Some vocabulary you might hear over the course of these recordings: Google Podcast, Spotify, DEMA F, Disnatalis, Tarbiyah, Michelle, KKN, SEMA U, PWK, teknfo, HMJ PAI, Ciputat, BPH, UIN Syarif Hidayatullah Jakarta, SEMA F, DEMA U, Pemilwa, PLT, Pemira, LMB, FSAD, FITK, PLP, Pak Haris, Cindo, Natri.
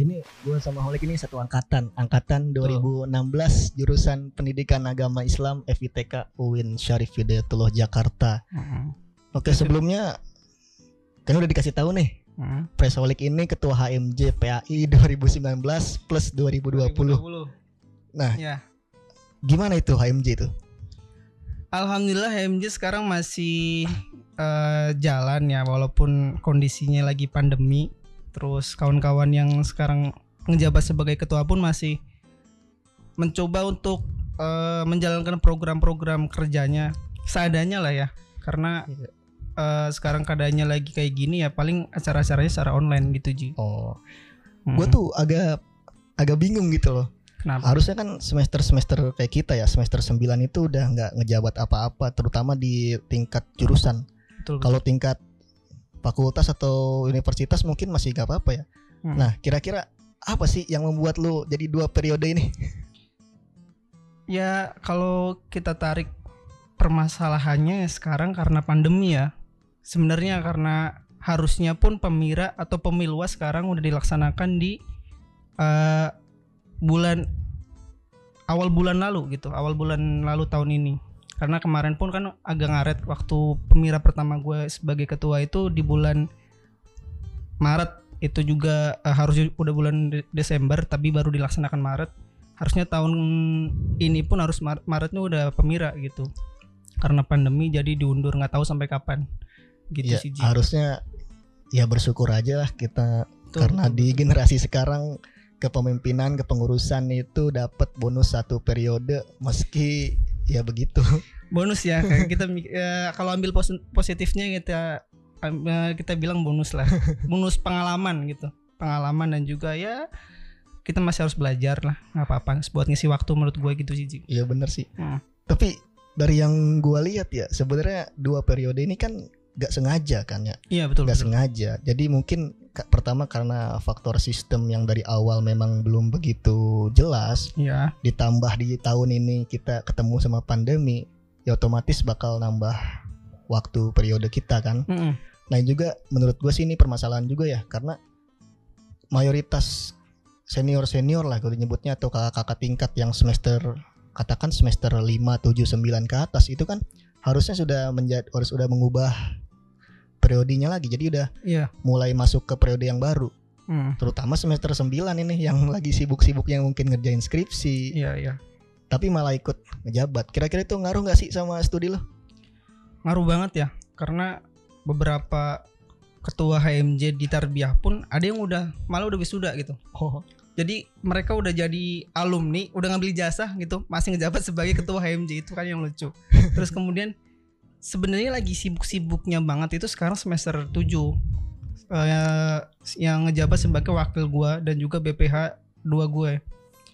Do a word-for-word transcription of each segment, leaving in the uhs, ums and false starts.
Ini gue sama Holik ini satu angkatan, angkatan dua ribu enam belas jurusan Pendidikan Agama Islam F I T K U I N Syarif Hidayatullah Jakarta. Hmm. Oke, sebelumnya kan udah dikasih tahu nih. Hmm. Pres Holik ini ketua H M J P A I dua ribu sembilan belas plus dua ribu dua puluh. dua ribu dua puluh. Nah, ya. Gimana itu H M J itu? Alhamdulillah H M J sekarang masih uh, jalan ya, walaupun kondisinya lagi pandemi. Terus kawan-kawan yang sekarang menjabat sebagai ketua pun masih mencoba untuk uh, menjalankan program-program kerjanya seadanya lah ya. Karena uh, sekarang keadaannya lagi kayak gini ya, paling acara-acaranya secara online gitu Ji. Oh, hmm. Gue tuh agak agak bingung gitu loh. Kenapa? Harusnya kan semester-semester kayak kita ya, semester sembilan itu udah nggak ngejabat apa-apa, terutama di tingkat jurusan. Kalau tingkat fakultas atau universitas mungkin masih gak apa-apa ya. Hmm. Nah, kira-kira apa sih yang membuat lu jadi dua periode ini? Ya, kalau kita tarik permasalahannya sekarang karena pandemi ya. Sebenarnya karena harusnya pun pemira atau pemilwa sekarang udah dilaksanakan di uh, bulan awal bulan lalu gitu, awal bulan lalu tahun ini. Karena kemarin pun kan agak ngaret waktu pemira pertama gue sebagai ketua itu di bulan Maret. Itu juga uh, harusnya udah bulan Desember tapi baru dilaksanakan Maret. Harusnya tahun ini pun harus Maret, Maretnya udah pemira gitu. Karena pandemi jadi diundur gak tahu sampai kapan gitu ya, sih Ji. Harusnya ya bersyukur aja lah kita. Betul, karena betul, di betul. Generasi sekarang kepemimpinan, kepengurusan itu dapat bonus satu periode meski ya begitu. Bonus ya, kayak kita ya, kalau ambil positifnya kita kita bilang bonus lah. Bonus pengalaman gitu. Pengalaman dan juga ya kita masih harus belajar lah. Enggak apa-apa buat ngisi waktu menurut gue gitu sih Ji. Iya benar sih. Hmm. Tapi dari yang gue lihat ya, sebenarnya dua periode ini kan gak sengaja kan ya. Iya betul. Gak betul. sengaja. Jadi mungkin pertama karena faktor sistem yang dari awal memang belum begitu jelas ya. Ditambah di tahun ini kita ketemu sama pandemi, ya otomatis bakal nambah waktu periode kita kan. Mm-hmm. Nah juga menurut gue sih ini permasalahan juga ya, karena mayoritas senior-senior lah gue nyebutnya, atau kakak-kakak tingkat yang semester, katakan semester lima, tujuh, sembilan ke atas itu kan harusnya sudah menjadi, harus sudah mengubah periodenya lagi, jadi udah yeah. mulai masuk ke periode yang baru. Hmm. Terutama semester sembilan ini yang lagi sibuk-sibuknya mungkin ngerjain skripsi. Iya yeah, iya. Yeah. Tapi malah ikut ngejabat. Kira-kira itu ngaruh nggak sih sama studi lo? Ngaruh banget ya, karena beberapa ketua H M J di Tarbiyah pun ada yang udah malah udah wisuda gitu. Oh. Jadi mereka udah jadi alumni, udah ngambil ijazah gitu, masih ngejabat sebagai ketua H M J, itu kan yang lucu. Terus kemudian sebenarnya lagi sibuk-sibuknya banget itu sekarang semester tujuh uh, yang ngejabat sebagai wakil gua dan juga B P H dua gue.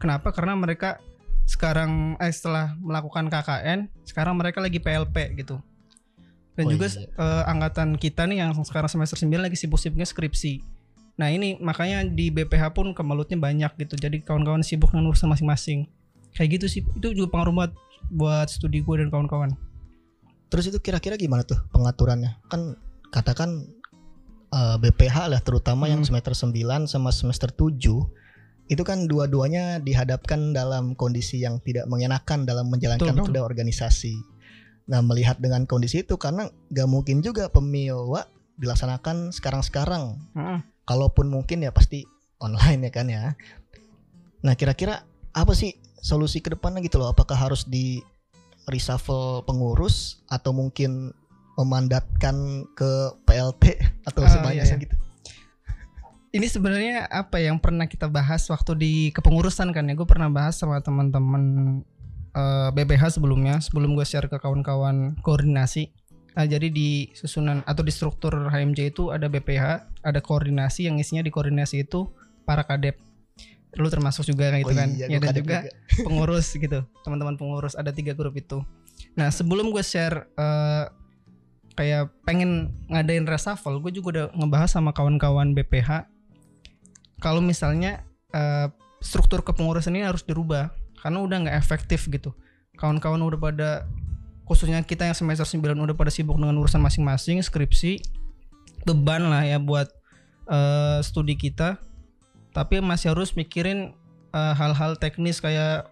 Kenapa? Karena mereka sekarang eh, setelah melakukan K K N sekarang mereka lagi P L P gitu. Dan oh juga iya. uh, angkatan kita nih yang sekarang semester sembilan lagi sibuk-sibuknya skripsi. Nah ini makanya di B P H pun kemelutnya banyak gitu. Jadi kawan-kawan sibuk dengan urusan masing-masing. Kayak gitu sih, itu juga pengaruh buat, buat studi gue dan kawan-kawan. Terus itu kira-kira gimana tuh pengaturannya? Kan katakan uh, B P H lah terutama hmm. yang semester sembilan sama semester tujuh itu kan dua-duanya dihadapkan dalam kondisi yang tidak mengenakan dalam menjalankan roda organisasi. Nah melihat dengan kondisi itu, karena gak mungkin juga pemilwa dilaksanakan sekarang-sekarang. Hmm. Kalaupun mungkin ya pasti online ya kan ya. Nah kira-kira apa sih solusi ke depannya gitu loh? Apakah harus di reshuffle pengurus atau mungkin memandatkan ke P L T atau oh, sebagainya iya. gitu. Ini sebenarnya apa yang pernah kita bahas waktu di kepengurusan kan ya, gue pernah bahas sama teman-teman uh, B P H sebelumnya, sebelum gue share ke kawan-kawan koordinasi. Nah, jadi di susunan atau di struktur H M J itu ada B P H, ada koordinasi yang isinya di koordinasi itu para kadep. Lu termasuk juga kayak gitu kan. Oh iya, ya dan juga, juga pengurus gitu. Teman-teman pengurus ada tiga grup itu. Nah, sebelum gue share uh, kayak pengen ngadain reshuffle, gue juga udah ngebahas sama kawan-kawan B P H kalau misalnya uh, struktur kepengurusan ini harus dirubah karena udah enggak efektif gitu. Kawan-kawan udah pada, khususnya kita yang semester sembilan udah pada sibuk dengan urusan masing-masing, skripsi, beban lah ya buat uh, studi kita. tapi masih harus mikirin hal-hal uh, teknis kayak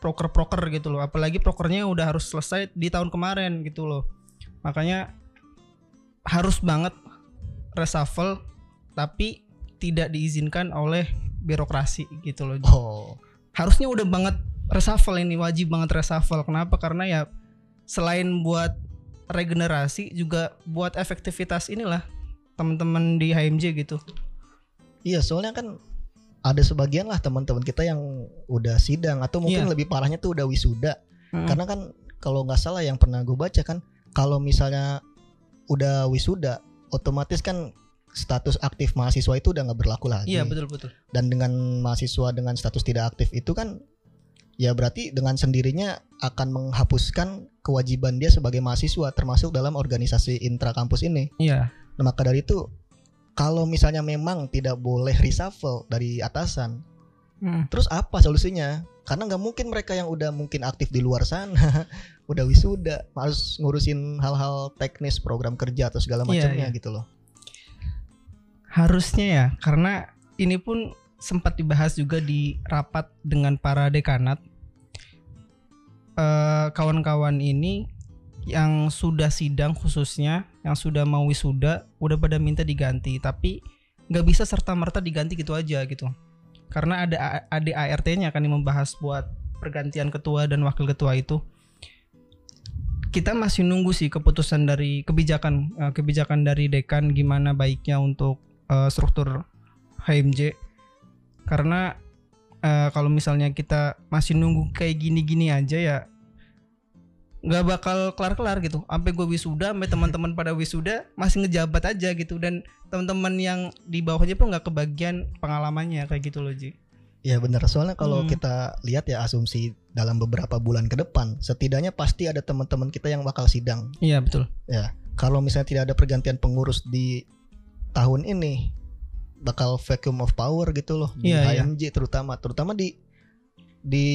proker-proker gitu loh, apalagi prokernya udah harus selesai di tahun kemarin gitu loh. Makanya harus banget reshuffle tapi tidak diizinkan oleh birokrasi gitu loh. Oh. Harusnya udah banget reshuffle ini, wajib banget reshuffle. Kenapa? Karena ya selain buat regenerasi juga buat efektivitas inilah teman-teman di H M J gitu. Iya, soalnya kan ada sebagian lah teman-teman kita yang udah sidang atau mungkin yeah. lebih parahnya tuh udah wisuda. Hmm. Karena kan kalau nggak salah yang pernah gue baca kan, kalau misalnya udah wisuda otomatis kan status aktif mahasiswa itu udah nggak berlaku lagi. Iya, betul-betul. Dan dengan mahasiswa dengan status tidak aktif itu kan ya berarti dengan sendirinya akan menghapuskan kewajiban dia sebagai mahasiswa termasuk dalam organisasi intra kampus ini. Iya. Nah, maka dari itu kalau misalnya memang tidak boleh reshuffle dari atasan, hmm. terus apa solusinya? Karena nggak mungkin mereka yang udah mungkin aktif di luar sana udah wisuda harus ngurusin hal-hal teknis program kerja atau segala macamnya yeah, yeah. gitu loh. Harusnya ya, karena ini pun sempat dibahas juga di rapat dengan para dekanat. E, kawan-kawan ini yang sudah sidang khususnya, yang sudah mau wisuda, udah pada minta diganti. Tapi nggak bisa serta-merta diganti gitu aja gitu. Karena ada A D A R T-nya kan yang membahas buat pergantian ketua dan wakil ketua itu. Kita masih nunggu sih keputusan dari kebijakan, kebijakan dari dekan gimana baiknya untuk Uh, struktur H M J, karena uh, kalau misalnya kita masih nunggu kayak gini-gini aja ya nggak bakal kelar-kelar gitu. Sampai gue wisuda, sampai teman-teman pada wisuda masih ngejabat aja gitu, dan teman-teman yang di bawahnya pun nggak kebagian pengalamannya kayak gitu loh, Ji. Ya benar, soalnya kalau hmm. kita lihat ya asumsi dalam beberapa bulan ke depan setidaknya pasti ada teman-teman kita yang bakal sidang. Iya betul. Ya kalau misalnya tidak ada pergantian pengurus di tahun ini bakal vacuum of power gitu loh di yeah, H M J yeah. terutama terutama di di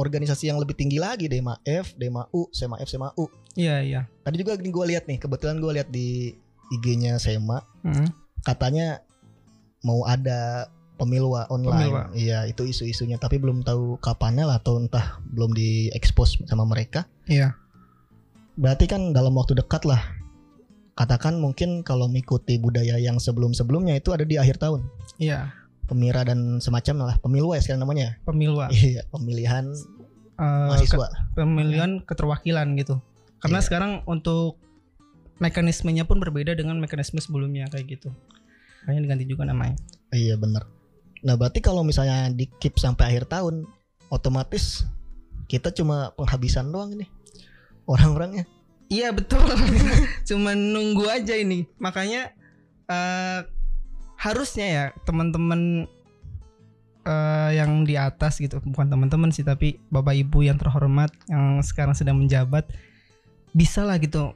organisasi yang lebih tinggi lagi, DEMA F, DEMA U, SEMA F, SEMA U. Iya yeah, iya. Yeah. Tadi juga gue lihat nih, kebetulan gue lihat di I G-nya SEMA mm. katanya mau ada pemilwa online. Iya, itu isu-isunya tapi belum tahu kapannya lah, atau entah belum diekspos sama mereka. Iya. Yeah. Berarti kan dalam waktu dekat lah. Katakan mungkin kalau mengikuti budaya yang sebelum-sebelumnya itu ada di akhir tahun. Iya. Pemira dan semacamnya lah, pemilwa ya sekarang namanya. Pemilwa. Iya, pemilihan uh, mahasiswa. Ke, pemilihan keterwakilan gitu. Karena iya. sekarang untuk mekanismenya pun berbeda dengan mekanisme sebelumnya kayak gitu. Makanya diganti juga namanya. Iya benar. Nah berarti kalau misalnya di keep sampai akhir tahun, otomatis kita cuma penghabisan doang nih orang-orangnya. Iya betul, cuma nunggu aja ini. Makanya uh, harusnya ya teman-teman uh, yang di atas gitu, bukan teman-teman sih, tapi bapak ibu yang terhormat yang sekarang sedang menjabat, bisa lah gitu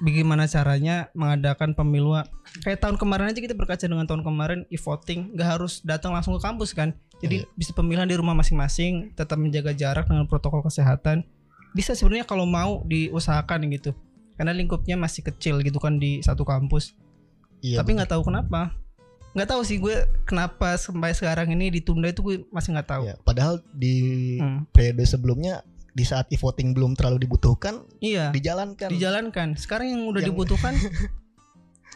bagaimana caranya mengadakan pemilwa. Kayak tahun kemarin aja kita berkaca dengan tahun kemarin, e-voting gak harus datang langsung ke kampus kan. Jadi hmm. bisa pemilihan di rumah masing-masing, tetap menjaga jarak dengan protokol kesehatan. Bisa sebenarnya kalau mau diusahakan gitu, karena lingkupnya masih kecil gitu kan di satu kampus. Iya, tapi nggak tahu kenapa, nggak tahu sih gue kenapa sampai sekarang ini ditunda itu gue masih nggak tahu. Ya, padahal di hmm. periode sebelumnya di saat e-voting belum terlalu dibutuhkan, iya, dijalankan. Dijalankan. Sekarang yang udah yang... dibutuhkan,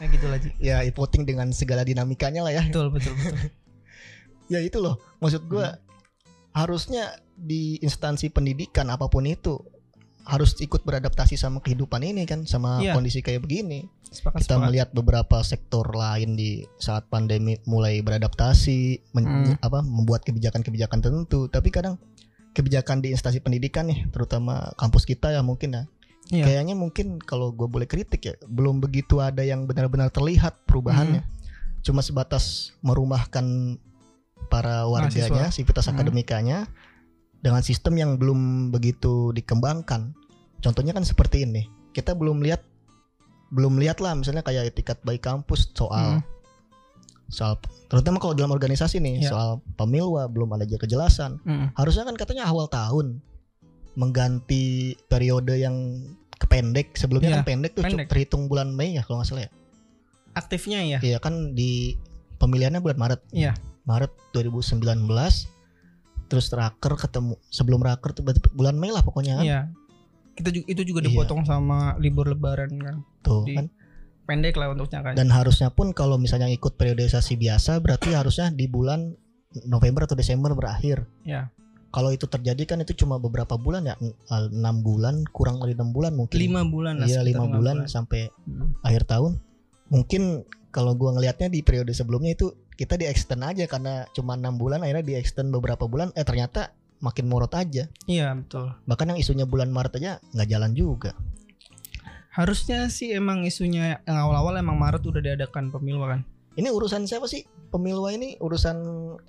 ya gitu lagi. Ya e-voting dengan segala dinamikanya lah ya. Betul betul betul. Ya itu loh maksud gue. Hmm. Harusnya di instansi pendidikan apapun itu harus ikut beradaptasi sama kehidupan ini kan, sama yeah. kondisi kayak begini. Sepakat, kita sepakat. Melihat beberapa sektor lain di saat pandemi mulai beradaptasi, men- mm. apa, membuat kebijakan-kebijakan tertentu. Tapi kadang kebijakan di instansi pendidikan nih, terutama kampus kita ya mungkin ya, yeah. kayaknya mungkin kalau gue boleh kritik ya, belum begitu ada yang benar-benar terlihat perubahannya. Mm. Cuma sebatas merumahkan para warganya, sivitas akademikanya hmm. dengan sistem yang belum begitu dikembangkan. Contohnya kan seperti ini, kita belum lihat, belum lihat lah misalnya kayak etikat baik kampus soal, hmm. soal terutama kalau dalam organisasi nih, yeah. soal pemilwa belum ada kejelasan. Hmm. Harusnya kan katanya awal tahun mengganti periode yang pendek, sebelumnya yeah. kan pendek tuh, pendek. Terhitung bulan Mei ya kalau nggak salah ya. Aktifnya ya. Iya kan di pemilihannya bulan Maret. Iya. Yeah. Maret dua ribu sembilan belas. Terus raker ketemu, sebelum raker tuh bulan Mei lah pokoknya kan. Iya. Kita juga, itu juga dipotong iya. sama libur Lebaran kan. Tuh di, kan. Pendek lah untuk nyangkanya. Dan harusnya pun kalau misalnya ikut periodisasi biasa berarti harusnya di bulan November atau Desember berakhir. Iya. Kalau itu terjadi kan itu cuma beberapa bulan ya, enam bulan kurang dari enam bulan mungkin. lima bulan lah. Iya, lima bulan sampai hmm. akhir tahun. Mungkin kalau gua ngelihatnya di periode sebelumnya itu kita di extend aja karena cuma enam bulan, akhirnya di extend beberapa bulan, eh ternyata makin murot aja. Iya betul. Bahkan yang isunya bulan Maret aja gak jalan juga. Harusnya sih emang isunya yang awal-awal emang Maret udah diadakan pemilwa kan. Ini urusan siapa sih? Pemilwa ini urusan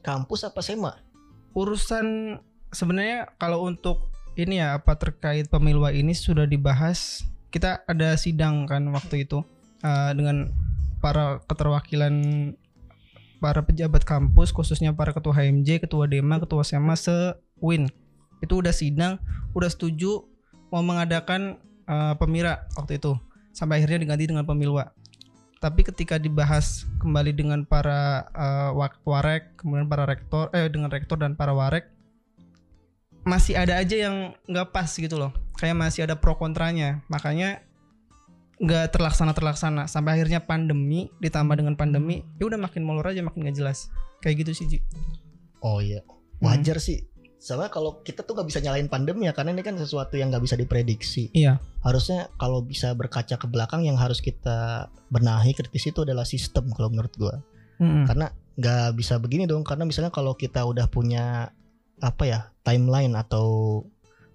kampus apa SEMA? Urusan sebenarnya kalau untuk ini ya, apa terkait pemilwa ini sudah dibahas. Kita ada sidang kan waktu itu uh, dengan para keterwakilan para pejabat kampus, khususnya para ketua H M J, ketua DEMA, ketua SEMA, se-U I N. Itu udah sidang, udah setuju mau mengadakan uh, pemira waktu itu. Sampai akhirnya diganti dengan pemilwa. Tapi ketika dibahas kembali dengan para uh, warek, kemudian para rektor, eh dengan rektor dan para warek, masih ada aja yang nggak pas gitu loh. Kayak masih ada pro kontranya. Makanya nggak terlaksana-terlaksana sampai akhirnya pandemi, ditambah dengan pandemi ya udah makin molor aja, makin gak jelas kayak gitu sih Ji. Oh iya wajar hmm. sih, soalnya kalau kita tuh gak bisa nyalain pandemi ya, karena ini kan sesuatu yang gak bisa diprediksi. Iya. Harusnya kalau bisa berkaca ke belakang yang harus kita benahi kritis itu adalah sistem kalau menurut gua. hmm. Karena gak bisa begini dong, karena misalnya kalau kita udah punya apa ya timeline atau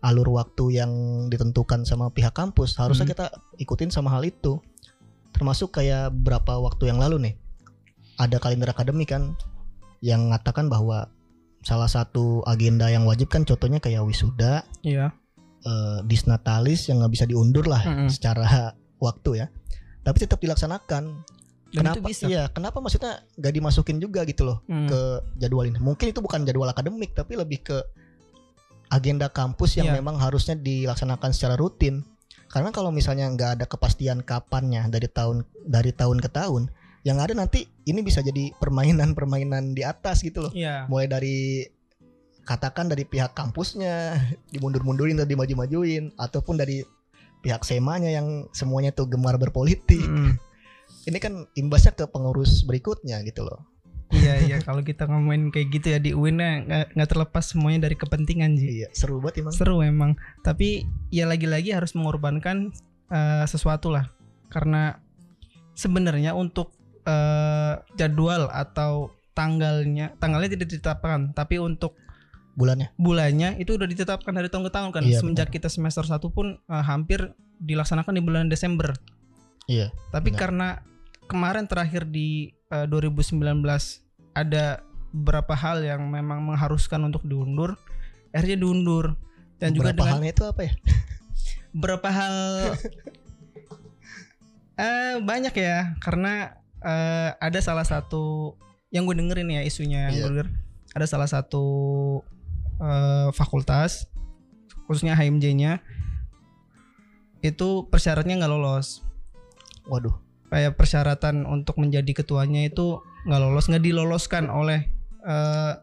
alur waktu yang ditentukan sama pihak kampus, harusnya hmm. kita ikutin sama hal itu. Termasuk kayak berapa waktu yang lalu nih, ada kalender akademik kan yang mengatakan bahwa salah satu agenda yang wajib kan contohnya kayak wisuda, yeah. eh, disnatalis yang gak bisa diundur lah mm-hmm. secara waktu ya. Tapi tetap dilaksanakan. Dan kenapa? Iya, kenapa maksudnya gak dimasukin juga gitu loh mm. ke jadwal ini? Mungkin itu bukan jadwal akademik tapi lebih ke agenda kampus yang yeah. memang harusnya dilaksanakan secara rutin. Karena kalau misalnya nggak ada kepastian kapannya dari tahun dari tahun ke tahun, yang ada nanti ini bisa jadi permainan-permainan di atas gitu loh. Yeah. Mulai dari katakan dari pihak kampusnya dimundur-mundurin atau dimaju-majuin, ataupun dari pihak semanya yang semuanya tuh gemar berpolitik. Mm. Ini kan imbasnya ke pengurus berikutnya gitu loh. Iya iya kalau kita ngomongin kayak gitu ya di U I N nggak nggak terlepas semuanya dari kepentingan sih. Iya, seru banget emang. Seru emang. Tapi ya lagi-lagi harus mengorbankan uh, sesuatu lah. Karena sebenarnya untuk uh, jadwal atau tanggalnya tanggalnya tidak ditetapkan, tapi untuk bulannya bulannya itu udah ditetapkan dari tahun ke tahun kan. Iya, semenjak bener. Kita semester satu pun uh, hampir dilaksanakan di bulan Desember. Iya. Tapi bener. Karena kemarin terakhir di uh, dua ribu sembilan belas ada beberapa hal yang memang mengharuskan untuk diundur, akhirnya diundur. Dan berapa juga dengan halnya itu apa ya? Berapa hal uh, banyak ya, karena uh, ada salah satu yang gue dengerin ya isunya, yeah. gue denger, ada salah satu uh, fakultas khususnya H M J-nya itu persyaratnya nggak lolos. Waduh. Kayak persyaratan untuk menjadi ketuanya itu nggak lolos, nggak diloloskan oleh uh,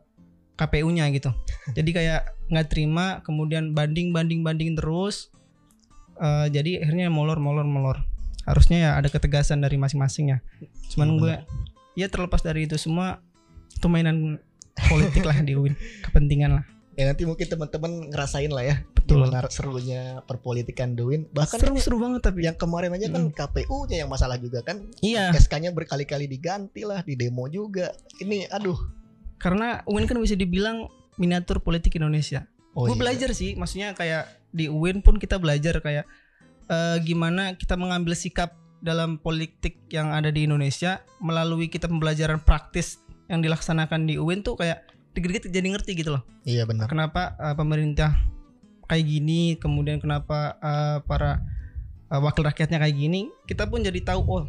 K P U-nya gitu. Jadi kayak nggak terima, kemudian banding banding banding terus. Uh, jadi akhirnya molor molor molor. Harusnya ya ada ketegasan dari masing-masingnya. Cuman gue, ya terlepas dari itu semua, itu mainan politik lah di U I N, kepentingan lah. Ya nanti mungkin teman-teman ngerasain lah ya. Betul. Gimana serunya perpolitikan D U I N. Bahkan seru-seru banget tapi yang kemarin aja kan mm. K P U-nya yang masalah juga kan. Iya. S K-nya berkali-kali diganti lah, di demo juga. Ini aduh. Karena U I N kan bisa dibilang miniatur politik Indonesia. Oh, gue iya. belajar sih, maksudnya kayak di U I N pun kita belajar kayak uh, gimana kita mengambil sikap dalam politik yang ada di Indonesia melalui kita pembelajaran praktis yang dilaksanakan di U I N tuh kayak dikit-dikit jadi ngerti gitu loh. Iya benar. Kenapa uh, pemerintah kayak gini, kemudian kenapa uh, para uh, wakil rakyatnya kayak gini, kita pun jadi tahu oh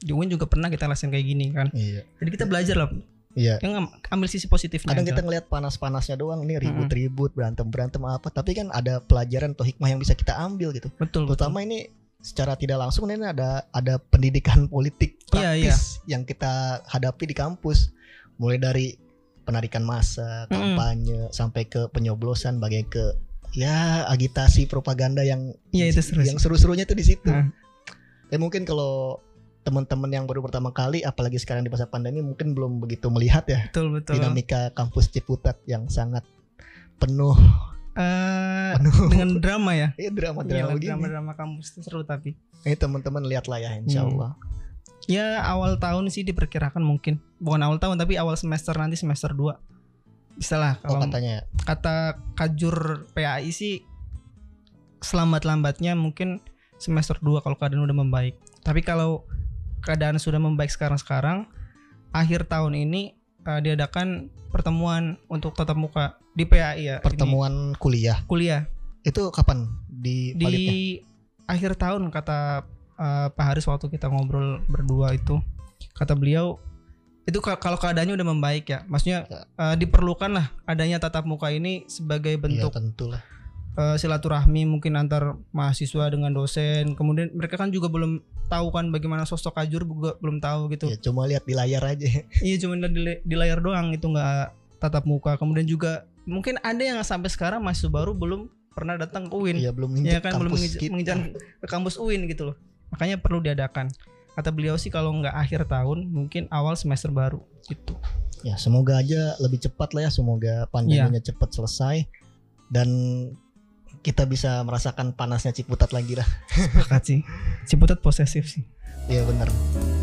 di U I N juga pernah kita ngelasin kayak gini kan. Iya. Jadi kita belajar loh. Iya. Yang ambil sisi positifnya. Kadang aja. Kita ngelihat panas-panasnya doang nih, ribut-ribut, berantem-berantem apa, tapi kan ada pelajaran atau hikmah yang bisa kita ambil gitu. Betul. Terutama betul. Ini secara tidak langsung ini ada ada pendidikan politik praktis iya, iya. yang kita hadapi di kampus. Mulai dari penarikan massa, kampanye, mm. sampai ke penyoblosan, bagai ke ya agitasi propaganda yang ya, itu seru. Yang seru-serunya itu di situ. Mm. Ya mungkin kalau teman-teman yang baru pertama kali, apalagi sekarang di masa pandemi, mungkin belum begitu melihat ya, betul, betul. dinamika kampus Ciputat yang sangat penuh, uh, penuh. dengan drama ya. Iya drama-drama gini. Drama-drama kampus itu seru tapi. Ini teman-teman lihatlah ya, insya Allah. Hmm. Ya awal tahun sih diperkirakan mungkin. Bukan awal tahun tapi awal semester nanti semester dua. Bisa lah kalau oh, katanya. Kata Kajur P A I sih selambat-lambatnya mungkin semester dua kalau keadaan udah membaik. Tapi kalau keadaan sudah membaik sekarang-sekarang, akhir tahun ini uh, diadakan pertemuan untuk tatap muka di P A I ya. Pertemuan ini. kuliah. Kuliah. Itu kapan di Di validnya? Akhir tahun kata Uh, Pak Haris waktu kita ngobrol berdua itu, kata beliau itu kalau keadaannya udah membaik ya, maksudnya uh, diperlukan lah adanya tatap muka ini sebagai bentuk ya, tentulah. Uh, silaturahmi mungkin antar mahasiswa dengan dosen. Kemudian mereka kan juga belum tahu kan bagaimana sosok Ajur, juga belum tahu gitu ya, cuma lihat di layar aja. Iya cuma di layar doang itu, nggak tatap muka. Kemudian juga mungkin ada yang sampai sekarang mahasiswa baru belum pernah datang ke U I N ya, belum ya kan, belum menginjak ke kampus U I N gitu loh. Makanya perlu diadakan. Kata beliau sih kalau nggak akhir tahun, mungkin awal semester baru gitu. Ya semoga aja lebih cepat lah ya. Semoga pandeminya ya. cepat selesai dan kita bisa merasakan panasnya Ciputat lagi lah. Makasih. Ciputat posesif sih. Iya benar.